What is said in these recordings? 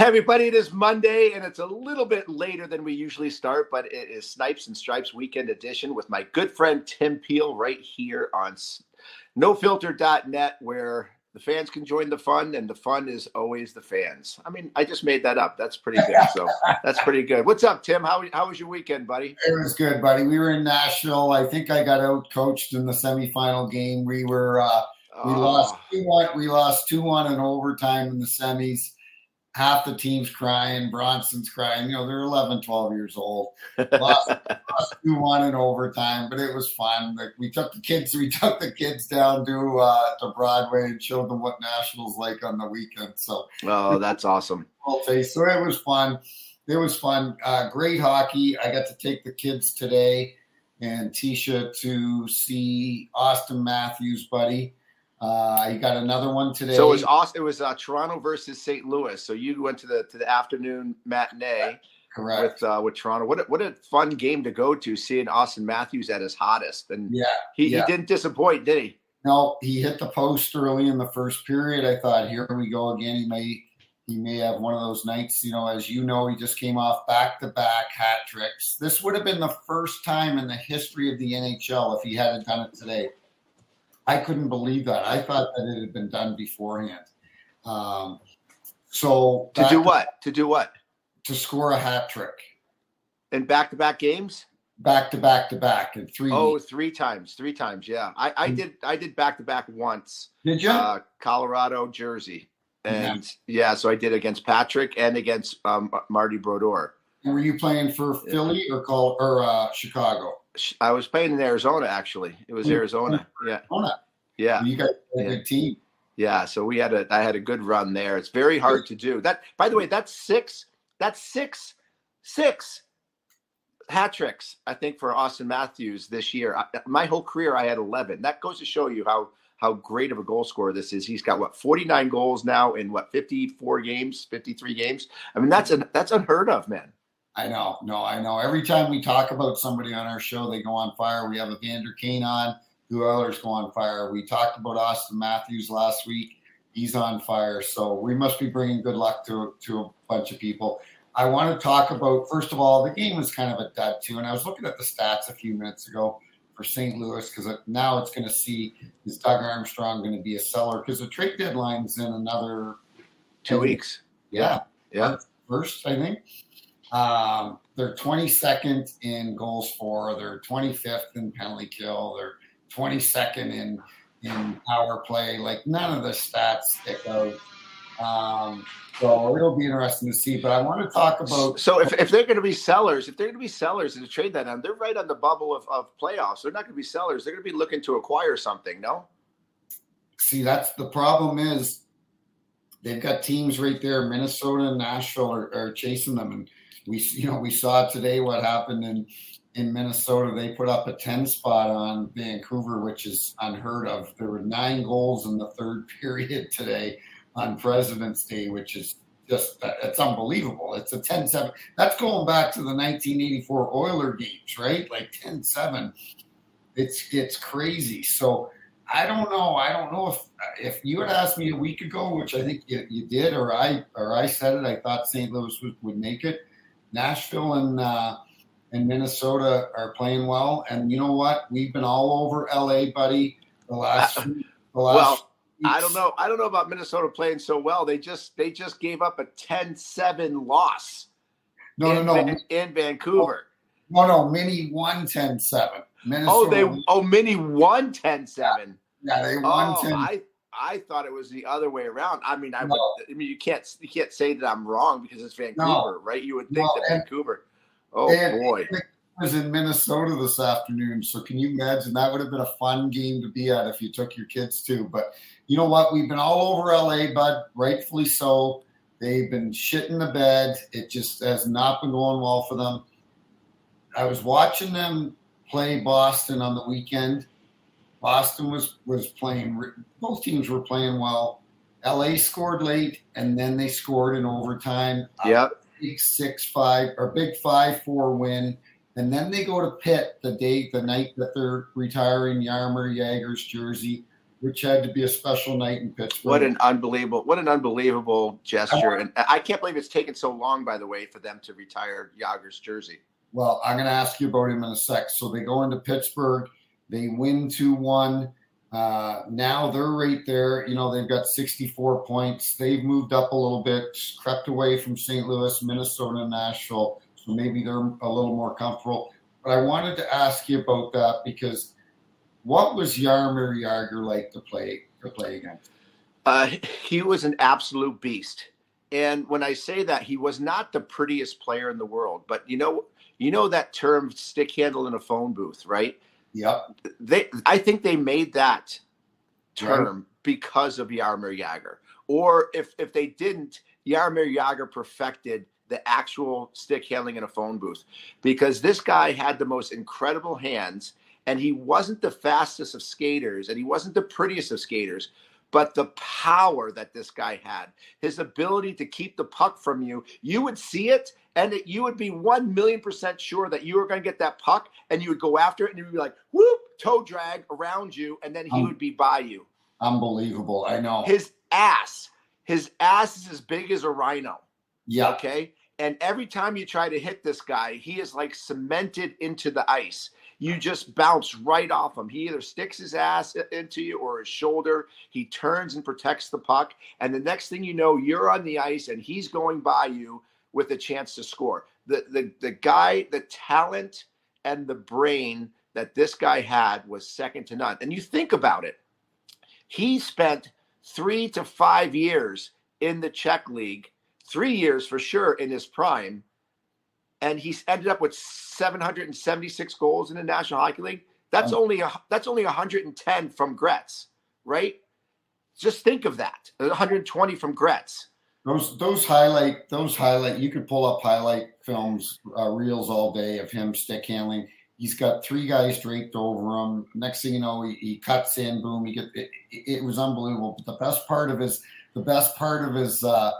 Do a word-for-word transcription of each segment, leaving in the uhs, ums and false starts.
Hey, everybody, it is Monday, and it's a little bit later than we usually start, but it is Snipes and Stripes Weekend Edition with my good friend Tim Peel right here on no filter dot net, where the fans can join the fun, and the fun is always the fans. I mean, I just made that up. That's pretty good. So that's pretty good. What's up, Tim? How, how was your weekend, buddy? It was good, buddy. We were in Nashville. I think I got out-coached in the semifinal game. We were uh, we oh. lost two one. We lost two one in overtime in the semis. Half the team's crying. Bronson's crying. You know, they're eleven, twelve years old. Lost two one in overtime, but it was fun. Like we took the kids, we took the kids down to uh, to Broadway and showed them what National's like on the weekend. So, oh, that's awesome. So it was fun. It was fun. Uh, great hockey. I got to take the kids today and Tisha to see Auston Matthews, buddy. Uh, you got another one today. So it was awesome. It was uh, Toronto versus Saint Louis. So you went to the to the afternoon matinee, correct? With uh, with Toronto. What a, what a fun game to go to, seeing Auston Matthews at his hottest. And yeah, he, yeah. he didn't disappoint, did he? No, he hit the post early in the first period. I thought, here we go again. He may he may have one of those nights. You know, as you know, he just came off back to back hat tricks. This would have been the first time in the history of the N H L if he hadn't done it today. I couldn't believe that. I thought that it had been done beforehand. Um, so to do what? To do what? To score a hat trick. In back-to-back games? Back-to-back-to-back in three. Oh, weeks. three times, three times. Yeah, I, I did. I did back-to-back once. Did you? Uh, Colorado, Jersey, and yeah. yeah, so I did against Patrick and against um, Marty Brodeur. And were you playing for Philly yeah. or call or uh, Chicago? I was playing in Arizona, actually. It was Arizona. Yeah. Yeah. You guys had a good team. Yeah. So we had a, I had a good run there. It's very hard to do that. By the way, that's six, that's six, six hat tricks, I think, for Auston Matthews this year. I, my whole career, I had eleven. That goes to show you how, how great of a goal scorer this is. He's got what, forty-nine goals now in what, fifty-four games, fifty-three games. I mean, that's an, that's unheard of, man. I know. No, I know. Every time we talk about somebody on our show, they go on fire. We have Evander Kane on. The Oilers go on fire. We talked about Auston Matthews last week. He's on fire. So we must be bringing good luck to, to a bunch of people. I want to talk about, first of all, the game was kind of a dud too. And I was looking at the stats a few minutes ago for Saint Louis because now it's going to see, is Doug Armstrong going to be a seller? Because the trade deadline's in another two ten weeks. Yeah. Yeah. First, I think. Um, they're twenty-second in goals for, they're twenty-fifth in penalty kill, they're twenty-second in in power play. Like, none of the stats stick out. Um, so it'll be interesting to see. But I want to talk about. So if, if they're going to be sellers, if they're going to be sellers in the trade deadline, they're right on the bubble of, of playoffs. They're not going to be sellers. They're going to be looking to acquire something. No. See, that's the problem is they've got teams right there. Minnesota and Nashville are, are chasing them. And We, you know, we saw today what happened in, in Minnesota. They put up a ten spot on Vancouver, which is unheard of. There were nine goals in the third period today on President's Day, which is just, it's unbelievable. It's a ten seven. That's going back to the nineteen eighty-four Oilers games, right? Like ten seven. It's, it's crazy. So I don't know. I don't know if if you had asked me a week ago, which I think you, you did, or I, or I said it, I thought Saint Louis would, would make it. Nashville and uh, and Minnesota are playing well, and you know what? We've been all over L A, buddy. The last, I, few, the last well, weeks. I don't know. I don't know about Minnesota playing so well. They just they just gave up a ten seven loss. No, in, no, no. In Vancouver. No, no. Mini won ten seven. Minnesota. Oh, they. Oh, Mini won ten seven. Yeah, they won oh, ten. I, I thought it was the other way around. I mean, I, no. would, I mean, you can't you can't say that I'm wrong because it's Vancouver, no. right? You would think no. that and, Vancouver. Oh boy, it was in Minnesota this afternoon. So can you imagine? That would have been a fun game to be at if you took your kids to. But you know what? We've been all over L A, bud. Rightfully so. They've been shitting the bed. It just has not been going well for them. I was watching them play Boston on the weekend. Boston was, was playing – both teams were playing well. L A scored late, and then they scored in overtime. Yep. Big six five – or big five four win. And then they go to Pitt the day – the night that they're retiring Jaromír Jágr's jersey. which had to be a special night in Pittsburgh. What an unbelievable, what an unbelievable gesture. And I can't believe it's taken so long, by the way, for them to retire Jágr's jersey. Well, I'm going to ask you about him in a sec. So they go into Pittsburgh. They win two one. Uh, now they're right there. You know, they've got sixty-four points. They've moved up a little bit, crept away from Saint Louis, Minnesota, Nashville. So maybe they're a little more comfortable. But I wanted to ask you about that because what was Jaromír Jágr like to play to play against? Uh, he was an absolute beast. And when I say that, he was not the prettiest player in the world. But you know, you know that term stick handle in a phone booth, right? Yep. They, I think they made that term right. because of Jaromír Jágr. Or if, if they didn't, Jaromír Jágr perfected the actual stick handling in a phone booth because this guy had the most incredible hands, and he wasn't the fastest of skaters, and he wasn't the prettiest of skaters, but the power that this guy had, his ability to keep the puck from you, you would see it, and it, you would be one million percent sure that you were going to get that puck, and you would go after it, and you'd be like, whoop, toe drag around you, and then he um, would be by you. Unbelievable, I know. His ass, his ass is as big as a rhino. Yeah. Okay? And every time you try to hit this guy, he is like cemented into the ice. You just bounce right off him. He either sticks his ass into you or his shoulder. He turns and protects the puck. And the next thing you know, you're on the ice and he's going by you with a chance to score. The the the guy, the talent and the brain that this guy had was second to none. And you think about it. He spent three to five years in the Czech League, three years for sure in his prime, and he's ended up with seven hundred seventy-six goals in the National Hockey League. That's oh. only a, that's only one hundred ten from Gretz, right? Just think of that. one hundred twenty from Gretz. Those those highlight those highlight. You could pull up highlight films, uh, reels all day of him stick handling. He's got three guys draped over him. Next thing you know, he, he cuts in. Boom! He get it, it. was unbelievable. But the best part of his the best part of his uh,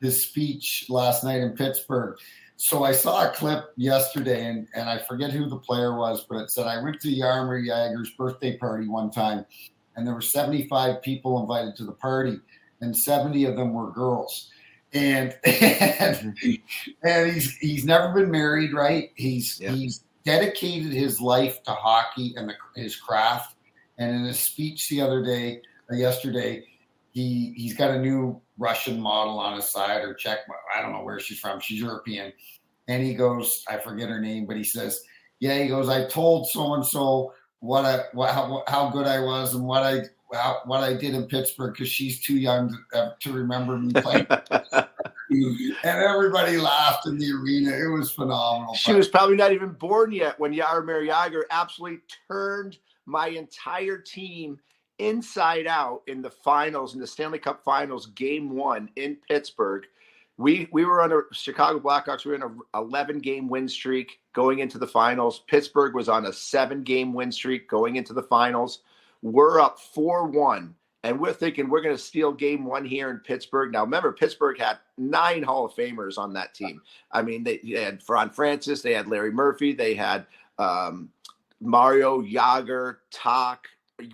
his speech last night in Pittsburgh. So I saw a clip yesterday, and, and I forget who the player was, but it said, I went to Jaromír Jágr's birthday party one time, and there were seventy-five people invited to the party, and seventy of them were girls. And and, and he's he's never been married, right? He's yeah. he's dedicated his life to hockey and the, his craft. And in his speech the other day, or yesterday, he, he's got a new Russian model on his side, or Czech, I don't know where she's from. She's European. And he goes, I forget her name, but he says, yeah, he goes, I told so-and-so what I, what, how, how good I was and what I, how, what I did in Pittsburgh because she's too young to, uh, to remember me playing. And everybody laughed in the arena. It was phenomenal. She was probably not even born yet when Jaromír Jágr absolutely turned my entire team inside out in the finals, in the Stanley Cup finals, game one in Pittsburgh. We we were on a Chicago Blackhawks. We were on a eleven-game win streak going into the finals. Pittsburgh was on a seven-game win streak going into the finals. We're up four one, and we're thinking we're going to steal game one here in Pittsburgh. Now, remember, Pittsburgh had nine Hall of Famers on that team. I mean, they, they had Ron Francis. They had Larry Murphy. They had um, Mario, Jágr, Tock,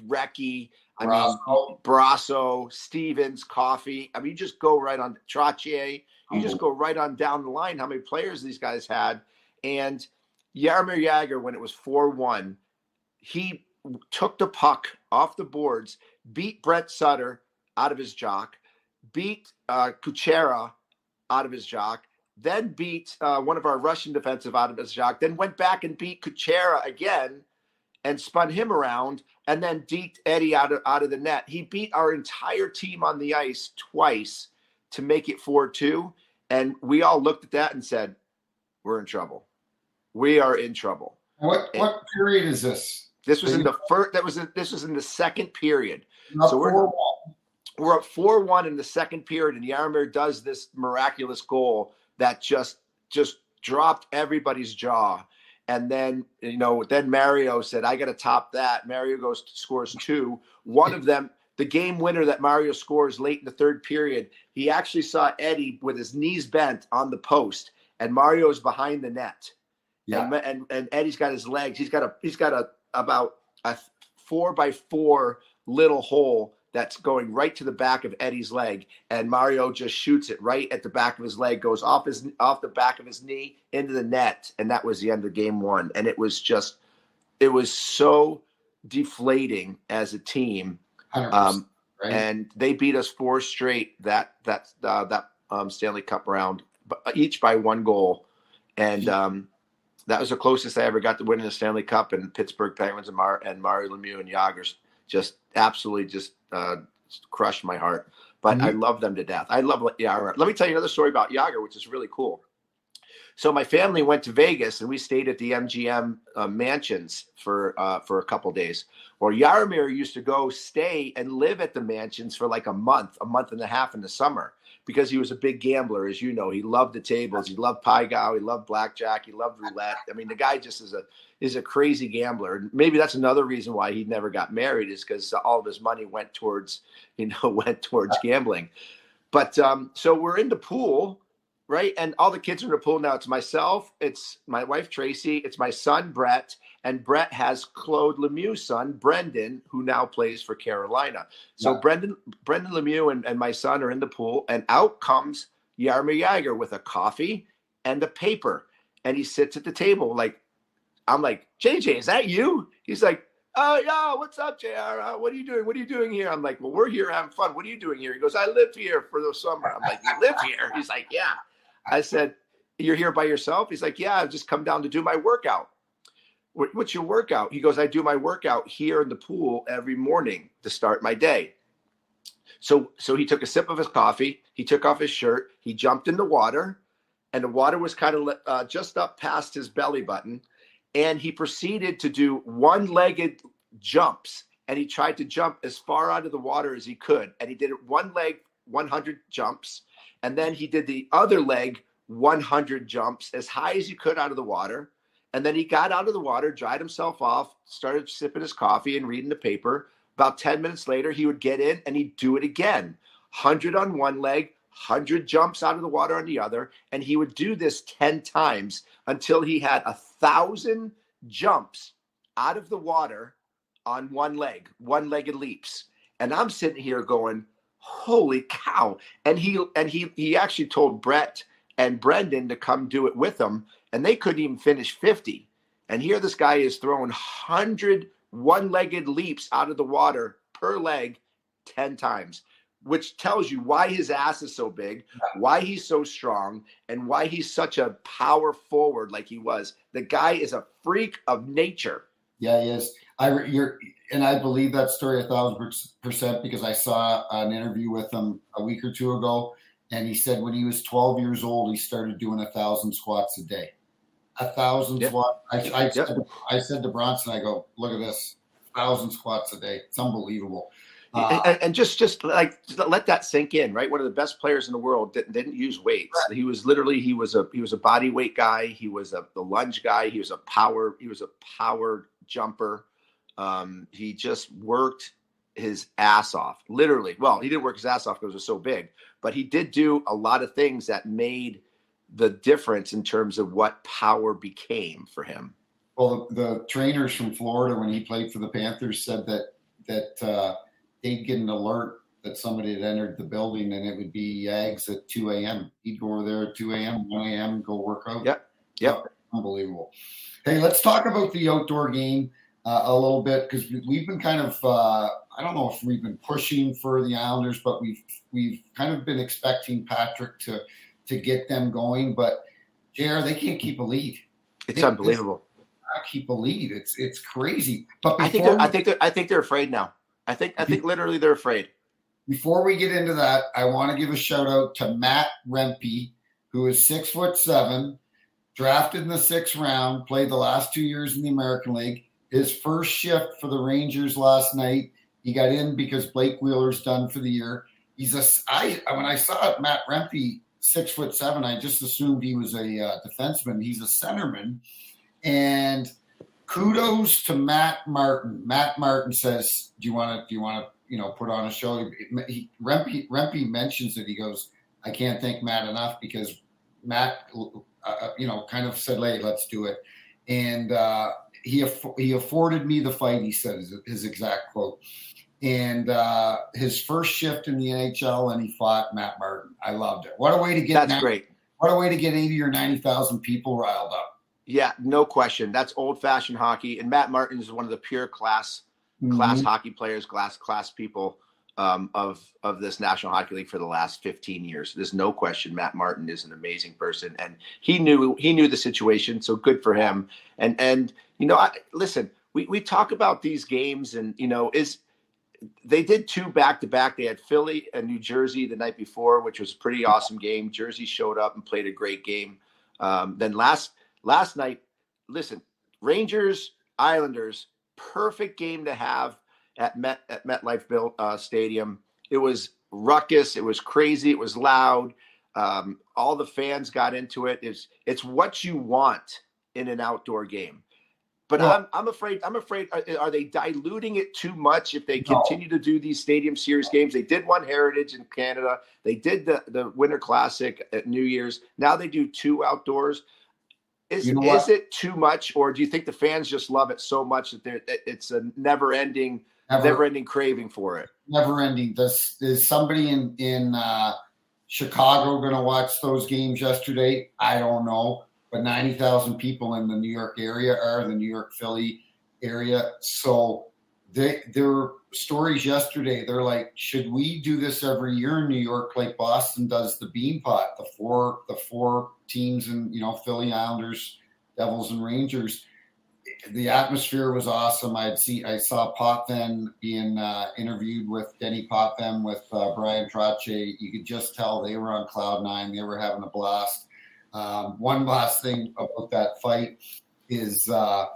Recchi, I Brasso. mean, Brasso, Stevens, Coffee. I mean, you just go right on Trottier. You oh. just go right on down the line how many players these guys had. And Jaromír Jágr, when it was four one, he took the puck off the boards, beat Brett Sutter out of his jock, beat uh, Kuchera out of his jock, then beat uh, one of our Russian defensive out of his jock, then went back and beat Kuchera again and spun him around, and then deked Eddie out of, out of the net. He beat our entire team on the ice twice to make it four two, and we all looked at that and said, we're in trouble. We are in trouble. What and what period is this? This was in the first. That was in, this was in the second period. So we're four one. We're up four one in the second period, and Jaromír does this miraculous goal that just just dropped everybody's jaw. And then, you know, then Mario said, I got to top that. Mario goes, scores two. One of them, the game winner that Mario scores late in the third period, he actually saw Eddie with his knees bent on the post, and Mario's behind the net. Yeah. And, and and Eddie's got his legs. He's got a he's got a about a four by four little hole that's going right to the back of Eddie's leg, and Mario just shoots it right at the back of his leg, goes off his off the back of his knee into the net, and that was the end of game one. And it was just, it was so deflating as a team. Um, right. And they beat us four straight that that uh, that um, Stanley Cup round, each by one goal, and um, that was the closest I ever got to winning the Stanley Cup. And Pittsburgh Penguins and, Mar- and Mario Lemieux and Jágr just absolutely just uh, crushed my heart. But mm-hmm. I love them to death. I love Jágr. Let me tell you another story about Jágr, which is really cool. So my family went to Vegas, and we stayed at the M G M uh, mansions for uh, for a couple days. Or Jaromír used to go stay and live at the mansions for like a month, a month and a half in the summer, because he was a big gambler, as you know. He loved the tables, he loved Pai Gow, he loved blackjack, he loved roulette. I mean, the guy just is a is a crazy gambler. And maybe that's another reason why he never got married, is because all of his money went towards, you know, went towards gambling. But um, so we're in the pool. Right. And all the kids are in the pool now. It's myself, it's my wife, Tracy, it's my son, Brett. And Brett has Claude Lemieux's son, Brendan, who now plays for Carolina. So yeah. Brendan Brendan Lemieux and, and my son are in the pool. And out comes Jaromír Jágr with a coffee and a paper. And he sits at the table. Like, I'm like, J J, is that you? He's like, oh, yeah, what's up, J R? Uh, what are you doing? What are you doing here? I'm like, well, we're here having fun. What are you doing here? He goes, I live here for the summer. I'm like, you live here? He's like, yeah. I said, you're here by yourself? He's like, yeah, I've just come down to do my workout. What's your workout? He goes, I do my workout here in the pool every morning to start my day. So so he took a sip of his coffee. He took off his shirt. He jumped in the water, and the water was kind of uh, just up past his belly button. And he proceeded to do one-legged jumps. And he tried to jump as far out of the water as he could. And he did it one leg, one hundred jumps. And then he did the other leg, one hundred jumps, as high as he could out of the water. And then he got out of the water, dried himself off, started sipping his coffee and reading the paper. About ten minutes later, he would get in and he'd do it again. one hundred on one leg, one hundred jumps out of the water on the other. And he would do this ten times until he had one thousand jumps out of the water on one leg, one-legged leaps. And I'm sitting here going, holy cow. And he and he he actually told Brett and Brendan to come do it with him, and they couldn't even finish fifty. And here this guy is throwing one hundred one-legged leaps out of the water per leg ten times, which tells you why his ass is so big, why he's so strong, and why he's such a power forward like he was. The guy is a freak of nature. Yeah, he is. I, you're, and I believe that story a thousand percent because I saw an interview with him a week or two ago, and he said when he was twelve years old, he started doing a thousand squats a day. A thousand yep. squats. I, I, yep. I said to Bronson, I go, look at this, a thousand squats a day. It's unbelievable. Uh, and, and just, just like just let that sink in, right? One of the best players in the world didn't, didn't use weights. Right. He was literally he was a he was a body weight guy. He was a the lunge guy. He was a power. He was a power jumper. Um, he just worked his ass off, literally. Well, he didn't work his ass off because it was so big, but he did do a lot of things that made the difference in terms of what power became for him. Well, the, the trainers from Florida, when he played for the Panthers, said that, that, uh, they'd get an alert that somebody had entered the building, and it would be Yags at two a.m. He'd go over there at two a.m., one a.m., go work out. Yep. Yep. Unbelievable. Hey, let's talk about the outdoor game. Uh, a little bit, because we've been kind of, uh, I don't know if we've been pushing for the Islanders, but we've we've kind of been expecting Patrick to to get them going. But, J R, they can't keep a lead. It's they, unbelievable. They can't keep a lead. It's it's crazy. But I think, we, I, think I think they're afraid now. I think I think literally they're afraid. Before we get into that, I want to give a shout-out to Matt Rempe, who is six foot seven, drafted in the sixth round, played the last two years in the American League. His first shift for the Rangers last night, he got in because Blake Wheeler's done for the year. He's a I when I saw Matt Rempe, six foot seven, I just assumed he was a uh, defenseman. He's a centerman, and kudos to Matt Martin. Matt Martin says, "Do you want to? Do you want to? You know, put on a show?" He, Rempe, Rempe mentions it. He goes, "I can't thank Matt enough because Matt, uh, you know, kind of said, hey, let's do it," and. uh He aff- he afforded me the fight, he said, is his exact quote. and uh, his first shift in the N H L, and he fought Matt Martin. I loved it. What a way to get that's ninety, great. What a way to get eighty or ninety thousand people riled up. Yeah, no question. That's old fashioned hockey, and Matt Martin is one of the pure class mm-hmm. class hockey players, class class people um, of of this National Hockey League for the last fifteen years. There's no question. Matt Martin is an amazing person, and he knew he knew the situation, so good for him. And and you know, I, listen, we we talk about these games, and you know is. They did two back-to-back. They had Philly and New Jersey the night before, which was a pretty awesome game. Jersey showed up and played a great game. Um, then last last night, listen, Rangers, Islanders, perfect game to have at Met at MetLife Bill, uh, Stadium. It was ruckus. It was crazy. It was loud. Um, all the fans got into it. It's it's what you want in an outdoor game. But well, I'm, I'm afraid. I'm afraid. Are, are they diluting it too much if they continue no. to do these Stadium Series games? They did one Heritage in Canada. They did the, the Winter Classic at New Year's. Now they do two outdoors. Is you know is it too much, or do you think the fans just love it so much that they're it's a never ending, never, never ending craving for it? Never ending. Does is somebody in in uh, Chicago going to watch those games yesterday? I don't know. But ninety thousand people in the New York area are the New York Philly area. So they, their stories yesterday, they're like, should we do this every year in New York? Like Boston does the Beanpot, the four, the four teams and, you know, Philly, Islanders, Devils and Rangers. The atmosphere was awesome. I'd see, I saw Potvin being uh, interviewed with Denny Potvin with uh, Brian Trache. You could just tell they were on cloud nine. They were having a blast. Um, one last thing about that fight is uh,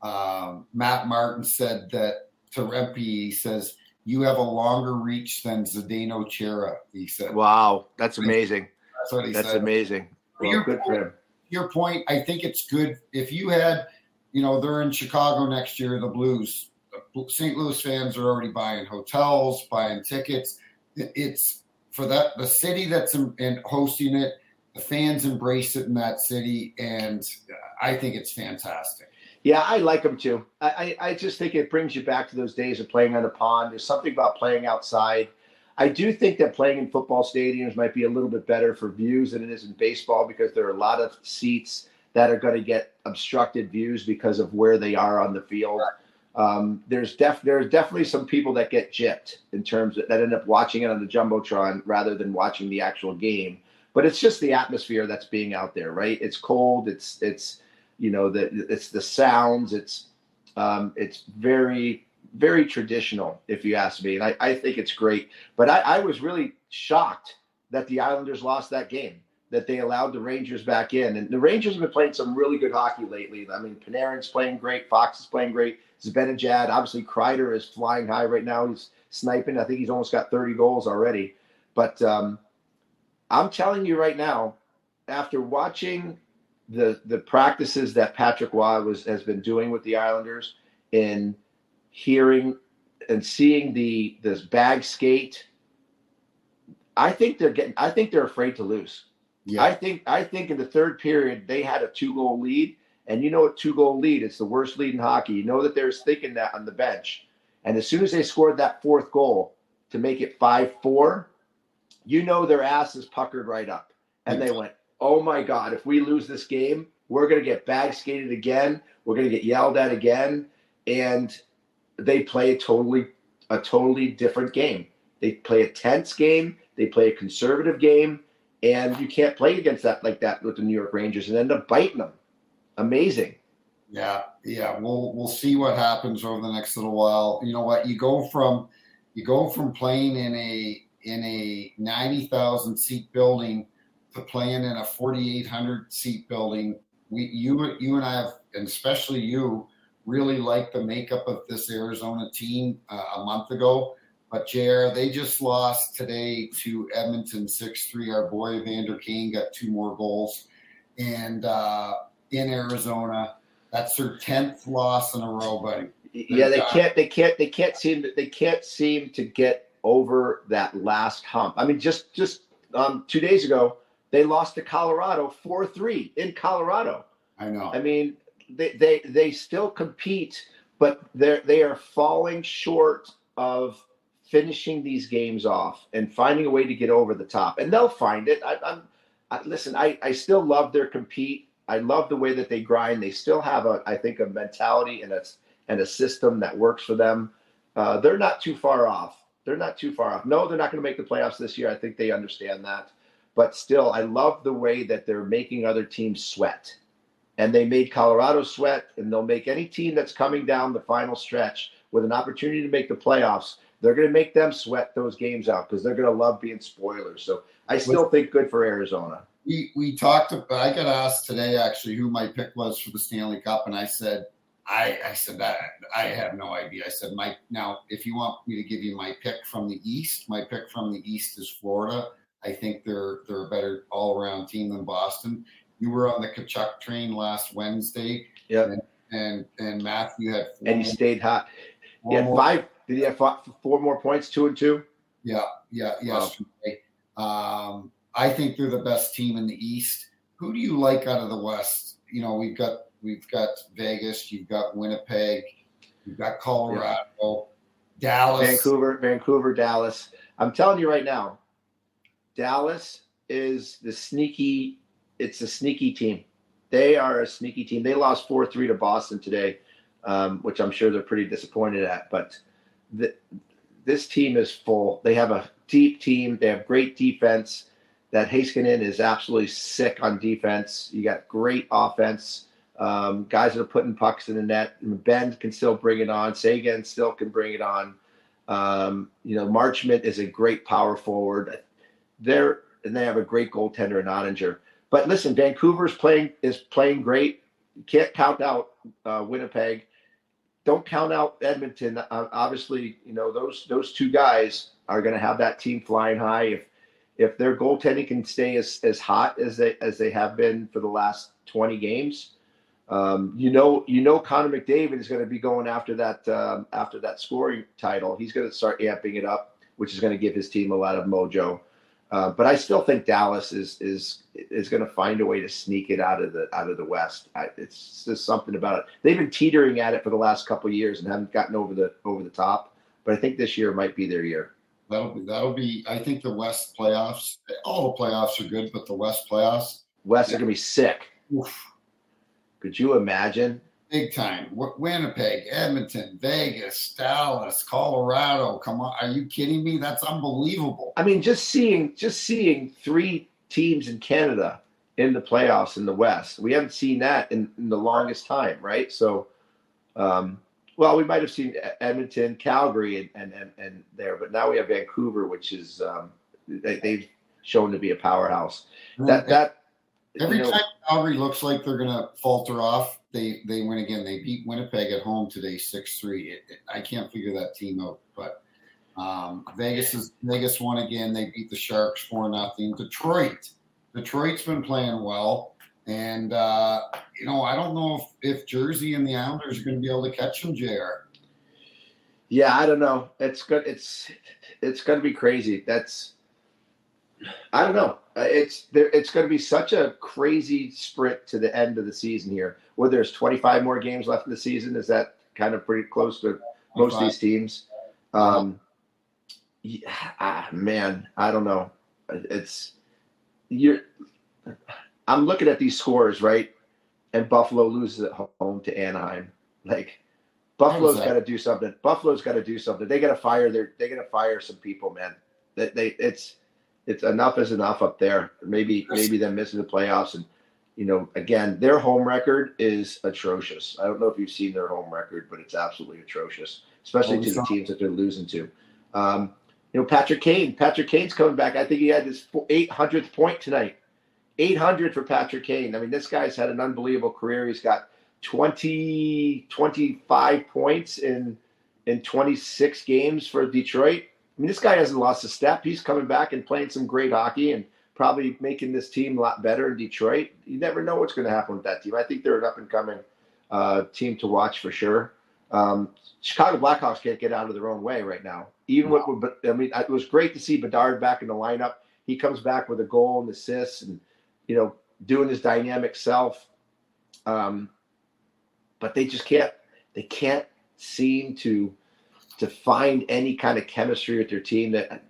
uh, Matt Martin said that to Rempe, he says, you have a longer reach than Zdeno Chara, he said. Wow, that's amazing. That's what he that's said. That's amazing. Well, your, good for him. Your point, I think it's good. If you had, you know, they're in Chicago next year, the Blues. The Saint Louis fans are already buying hotels, buying tickets. It's for that the city that's in, in hosting it. The fans embrace it in that city, and I think it's fantastic. Yeah, I like them too. I, I, I just think it brings you back to those days of playing on the pond. There's something about playing outside. I do think that playing in football stadiums might be a little bit better for views than it is in baseball because there are a lot of seats that are going to get obstructed views because of where they are on the field. Right. Um, there's def there's definitely some people that get gypped in terms of, that end up watching it on the Jumbotron rather than watching the actual game. But it's just the atmosphere that's being out there, right? It's cold. It's it's you know the it's the sounds. It's um, it's very very traditional, if you ask me, and I, I think it's great. But I, I was really shocked that the Islanders lost that game, that they allowed the Rangers back in, and the Rangers have been playing some really good hockey lately. I mean, Panarin's playing great, Fox is playing great, Zibanejad, obviously Kreider is flying high right now. He's sniping. I think he's almost got thirty goals already, but. Um, I'm telling you right now, after watching the the practices that Patrick Waugh was has been doing with the Islanders, and hearing and seeing the this bag skate, I think they're getting. I think they're afraid to lose. Yeah. I think I think in the third period they had a two goal lead, and you know a two goal lead, it's the worst lead in hockey. You know that they're thinking that on the bench, and as soon as they scored that fourth goal to make it five four. You know their ass is puckered right up. And they went, oh, my God, if we lose this game, we're going to get bag skated again. We're going to get yelled at again. And they play a totally a totally different game. They play a tense game. They play a conservative game. And you can't play against that like that with the New York Rangers and end up biting them. Amazing. Yeah, yeah. We'll, we'll see what happens over the next little while. You know what? You go from you go from playing in a – in a ninety thousand seat building to playing in a forty-eight hundred seat building. We, you, you and I have, and especially you, really like the makeup of this Arizona team uh, a month ago. But J R, they just lost today to Edmonton six three. Our boy Evander Kane got two more goals, and uh, in Arizona, that's their tenth loss in a row, buddy. Yeah, they can't, they can't, they can't seem to, they can't seem to get over that last hump. I mean, just just um, two days ago, they lost to Colorado four three in Colorado. I know. I mean, they they, they still compete, but they they are falling short of finishing these games off and finding a way to get over the top. And they'll find it. I, I'm, I, listen, I, I still love their compete. I love the way that they grind. They still have, a, I think, a mentality and a, and a system that works for them. Uh, they're not too far off. They're not too far off. No, they're not going to make the playoffs this year. I think they understand that. But still, I love the way that they're making other teams sweat. And they made Colorado sweat, and they'll make any team that's coming down the final stretch with an opportunity to make the playoffs. They're going to make them sweat those games out because they're going to love being spoilers. So I still think good for Arizona. We we talked about, I got asked today actually who my pick was for the Stanley Cup, and I said, I, I said that I have no idea. I said, Mike, now if you want me to give you my pick from the East, my pick from the East is Florida. I think they're they're a better all around team than Boston. You were on the Kachuk train last Wednesday. Yeah. And, and and Matthew had four and he stayed hot. He had five. Did he have five, four more points? Two and two. Yeah, yeah, yeah. Wow. Um, I think they're the best team in the East. Who do you like out of the West? You know, we've got we've got Vegas. You've got Winnipeg. You've got Colorado, yeah. Dallas, Vancouver, Vancouver, Dallas. I'm telling you right now, Dallas is the sneaky. It's a sneaky team. They are a sneaky team. They lost four three to Boston today, um, which I'm sure they're pretty disappointed at. But the, this team is full. They have a deep team. They have great defense. That Heiskanen is absolutely sick on defense. You got great offense. Um, guys that are putting pucks in the net. Ben can still bring it on. Sagan still can bring it on. Um, you know, Marchment is a great power forward. They're, and they have a great goaltender in Ottinger. But listen, Vancouver's playing is playing great. Can't count out uh, Winnipeg. Don't count out Edmonton. Uh, obviously, you know those those two guys are going to have that team flying high. If if their goaltending can stay as, as hot as they as they have been for the last twenty games, um, you know you know Connor McDavid is going to be going after that um, after that scoring title. He's going to start amping it up, which is going to give his team a lot of mojo. Uh, but I still think Dallas is is is going to find a way to sneak it out of the out of the West. I, it's just something about it. They've been teetering at it for the last couple of years and haven't gotten over the over the top. But I think this year might be their year. That'll be that'll be. I think the West playoffs. All the playoffs are good, but the West playoffs. West yeah. are going to be sick. Oof. Could you imagine? Big time. Winnipeg, Edmonton, Vegas, Dallas, Colorado. Come on. Are you kidding me? That's unbelievable. I mean, just seeing just seeing three teams in Canada in the playoffs in the West. We haven't seen that in, in the longest time, right? So, um, well, we might have seen Edmonton, Calgary, and, and, and there. But now we have Vancouver, which is um, they, they've shown to be a powerhouse. That that Every you know, time Calgary looks like they're going to falter off, They they win again. They beat Winnipeg at home today, six three. I can't figure that team out. But um, Vegas is Vegas won again. They beat the Sharks four nothing. Detroit. Detroit's been playing well. And, uh, you know, I don't know if, if Jersey and the Islanders are going to be able to catch them, J R. Yeah, I don't know. It's good. It's it's going to be crazy. That's – I don't know. It's there. It's going to be such a crazy sprint to the end of the season here. Where there's twenty-five more games left in the season, is that kind of pretty close to most of these teams? Um, yeah, ah, man, I don't know. It's you're. I'm looking at these scores, right? And Buffalo loses at home to Anaheim. Like Buffalo's got to do something. Buffalo's got to do something. They got to fire their. They got to fire some people, man. That they, they it's. It's enough is enough up there. Maybe maybe them missing the playoffs. And, you know, again, their home record is atrocious. I don't know if you've seen their home record, but it's absolutely atrocious, especially to the teams that they're losing to. Um, you know, Patrick Kane. Patrick Kane's coming back. I think he had his eight hundredth point tonight. eight hundred for Patrick Kane. I mean, this guy's had an unbelievable career. He's got twenty, twenty-five points in in twenty-six games for Detroit. I mean, this guy hasn't lost a step. He's coming back and playing some great hockey and probably making this team a lot better in Detroit. You never know what's going to happen with that team. I think they're an up-and-coming uh, team to watch for sure. Um, Chicago Blackhawks can't get out of their own way right now. Even no. with, I mean, it was great to see Bedard back in the lineup. He comes back with a goal and assists and, you know, doing his dynamic self. Um, but they just can't. They can't seem to to find any kind of chemistry with your team. That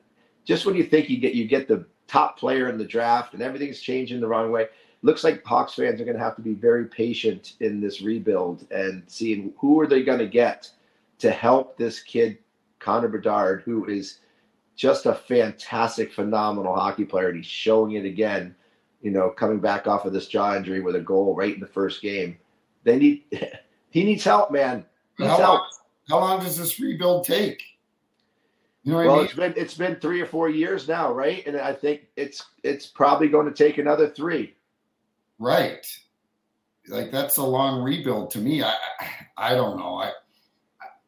just when you think you get you get the top player in the draft and everything's changing the wrong way, looks like Hawks fans are going to have to be very patient in this rebuild and seeing who are they going to get to help this kid, Connor Bedard, who is just a fantastic, phenomenal hockey player. And he's showing it again, you know, coming back off of this jaw injury with a goal right in the first game. They need, he needs help, man. Needs how, help. Long, how long does this rebuild take? You know what well, I mean? it's been it's been three or four years now, right? And I think it's it's probably going to take another three. Right, like that's a long rebuild to me. I I don't know. I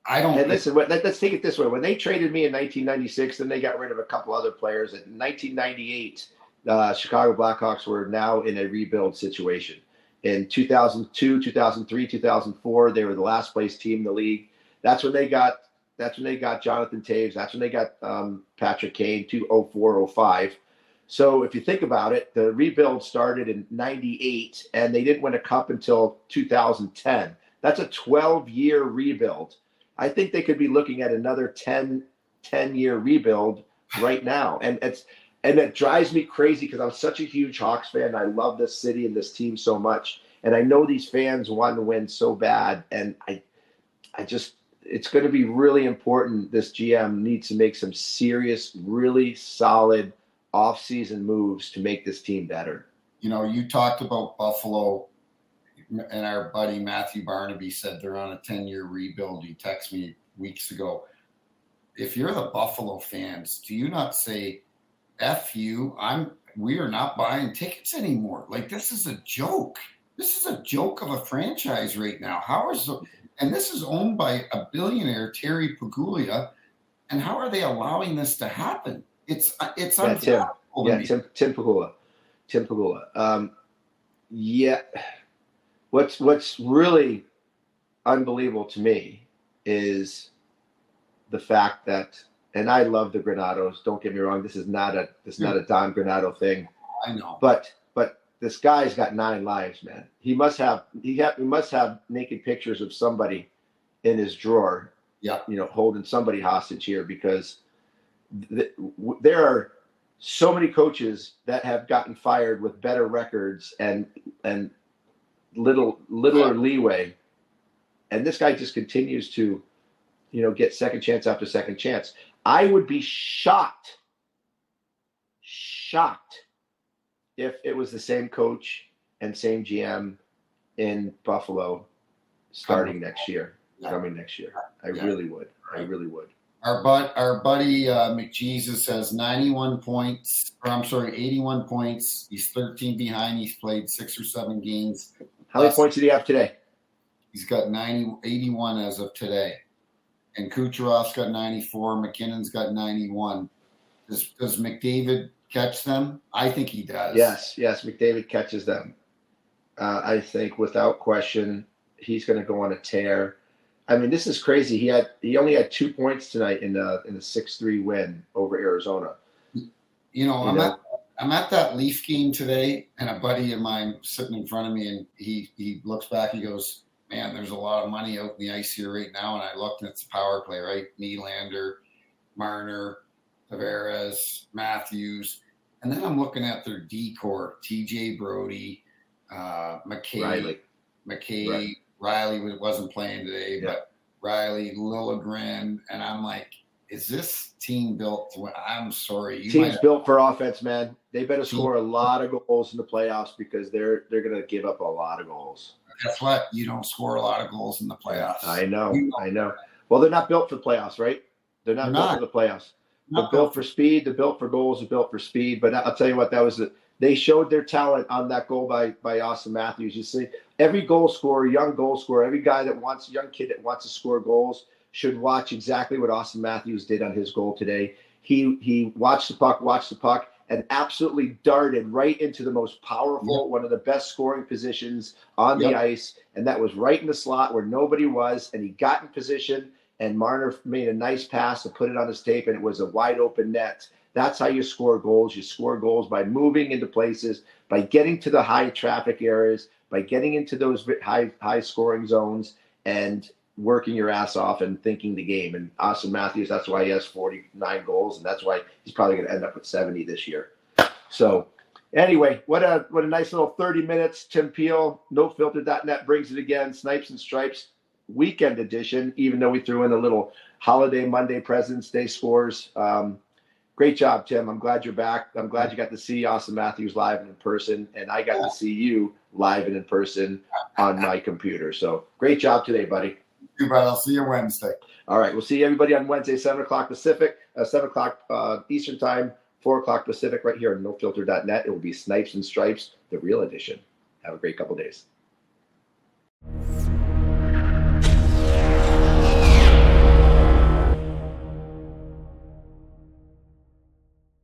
I don't. And listen, let, let's take it this way. When they traded me in nineteen ninety-six, then they got rid of a couple other players. In nineteen ninety-eight, uh, Chicago Blackhawks were now in a rebuild situation. In two thousand two, two thousand three, two thousand four, they were the last place team in the league. That's when they got. That's when they got Jonathan Toews. That's when they got um, Patrick Kane, two oh four oh five. So if you think about it, the rebuild started in ninety-eight, and they didn't win a cup until two thousand ten. That's a twelve-year rebuild. I think they could be looking at another ten, ten-year rebuild right now. And it's and it drives me crazy because I'm such a huge Hawks fan. I love this city and this team so much. And I know these fans want to win so bad, and I, I just – it's going to be really important. This G M needs to make some serious, really solid offseason moves to make this team better. You know, you talked about Buffalo, and our buddy Matthew Barnaby said they're on a ten-year rebuild. He texted me weeks ago. If you're the Buffalo fans, do you not say, F you, I'm, we are not buying tickets anymore? Like, this is a joke. This is a joke of a franchise right now. How is the... And this is owned by a billionaire, Terry Paglia. And how are they allowing this to happen? It's it's yeah, Tim, yeah, Tim, Tim Paglia. Tim Paglia. Um, yeah. What's what's really unbelievable to me is the fact that, and I love the Granados. Don't get me wrong. This is not a this is not a Don Granato thing. I know. But but. This guy's got nine lives, man. He must have he, have he must have naked pictures of somebody in his drawer, yeah. you know, holding somebody hostage here because th- w- there are so many coaches that have gotten fired with better records and and little littler yeah. leeway, and this guy just continues to, you know, get second chance after second chance. I would be shocked, shocked. if it was the same coach and same G M in Buffalo starting next year, yeah. coming next year. I yeah. really would. I really would. Our, but, our buddy uh, McJesus has ninety-one points, or I'm sorry, eighty-one points. He's thirteen behind. He's played six or seven games. How many points did he have today? He's got ninety, eighty-one as of today. And Kucherov's got ninety-four. McKinnon's got ninety-one. Does, does McDavid catch them? I think he does. Yes, yes, McDavid catches them. Uh, I think without question, he's going to go on a tear. I mean, this is crazy. He had he only had two points tonight in the in the six three win over Arizona. You know, you I'm know? at I'm at that Leaf game today, and a buddy of mine sitting in front of me, and he he looks back and he goes, "Man, there's a lot of money out in the ice here right now." And I looked, and it's a power play, right? Nylander, Marner, Tavares, Matthews, and then I'm looking at their decor: T J Brody, uh, McKay, Riley. McKay, right. Riley wasn't playing today, yeah. but Riley, Lilligren, and I'm like, is this team built to win? I'm sorry, you team's built for offense, man. They better score a lot of goals in the playoffs because they're they're going to give up a lot of goals. That's what you don't score a lot of goals in the playoffs. I know, you know. I know. Well, they're not built for the playoffs, right? They're not they're built not. for the playoffs. They're no. built for speed. They're built for goals. They're built for speed. But I'll tell you what, that was the, they showed their talent on that goal by by Auston Matthews. You see, every goal scorer, young goal scorer, every guy that wants, young kid that wants to score goals should watch exactly what Auston Matthews did on his goal today. He he watched the puck, watched the puck, and absolutely darted right into the most powerful, yep. one of the best scoring positions on yep. the ice, and that was right in the slot where nobody was, and he got in position. And Marner made a nice pass to put it on his tape, and it was a wide open net. That's how you score goals. You score goals by moving into places, by getting to the high traffic areas, by getting into those high high scoring zones. And working your ass off and thinking the game. And Auston Matthews, that's why he has forty-nine goals, and that's why he's probably going to end up with seventy this year. So anyway, what a what a nice little thirty minutes. Tim Peel, no filter dot net brings it again. Snipes and Stripes weekend edition, even though we threw in a little holiday Monday President's Day scores. Um, great job, Tim. I'm glad you're back. I'm glad you got to see Auston Matthews live and in person, and I got to see you live and in person on my computer. So great job today, buddy. Thank you, brother. I'll see you Wednesday. All right. We'll see everybody on Wednesday, seven o'clock Pacific, uh, seven o'clock uh, Eastern time. four o'clock Pacific right here on no filter dot net. It will be Snipes and Stripes, the real edition. Have a great couple days.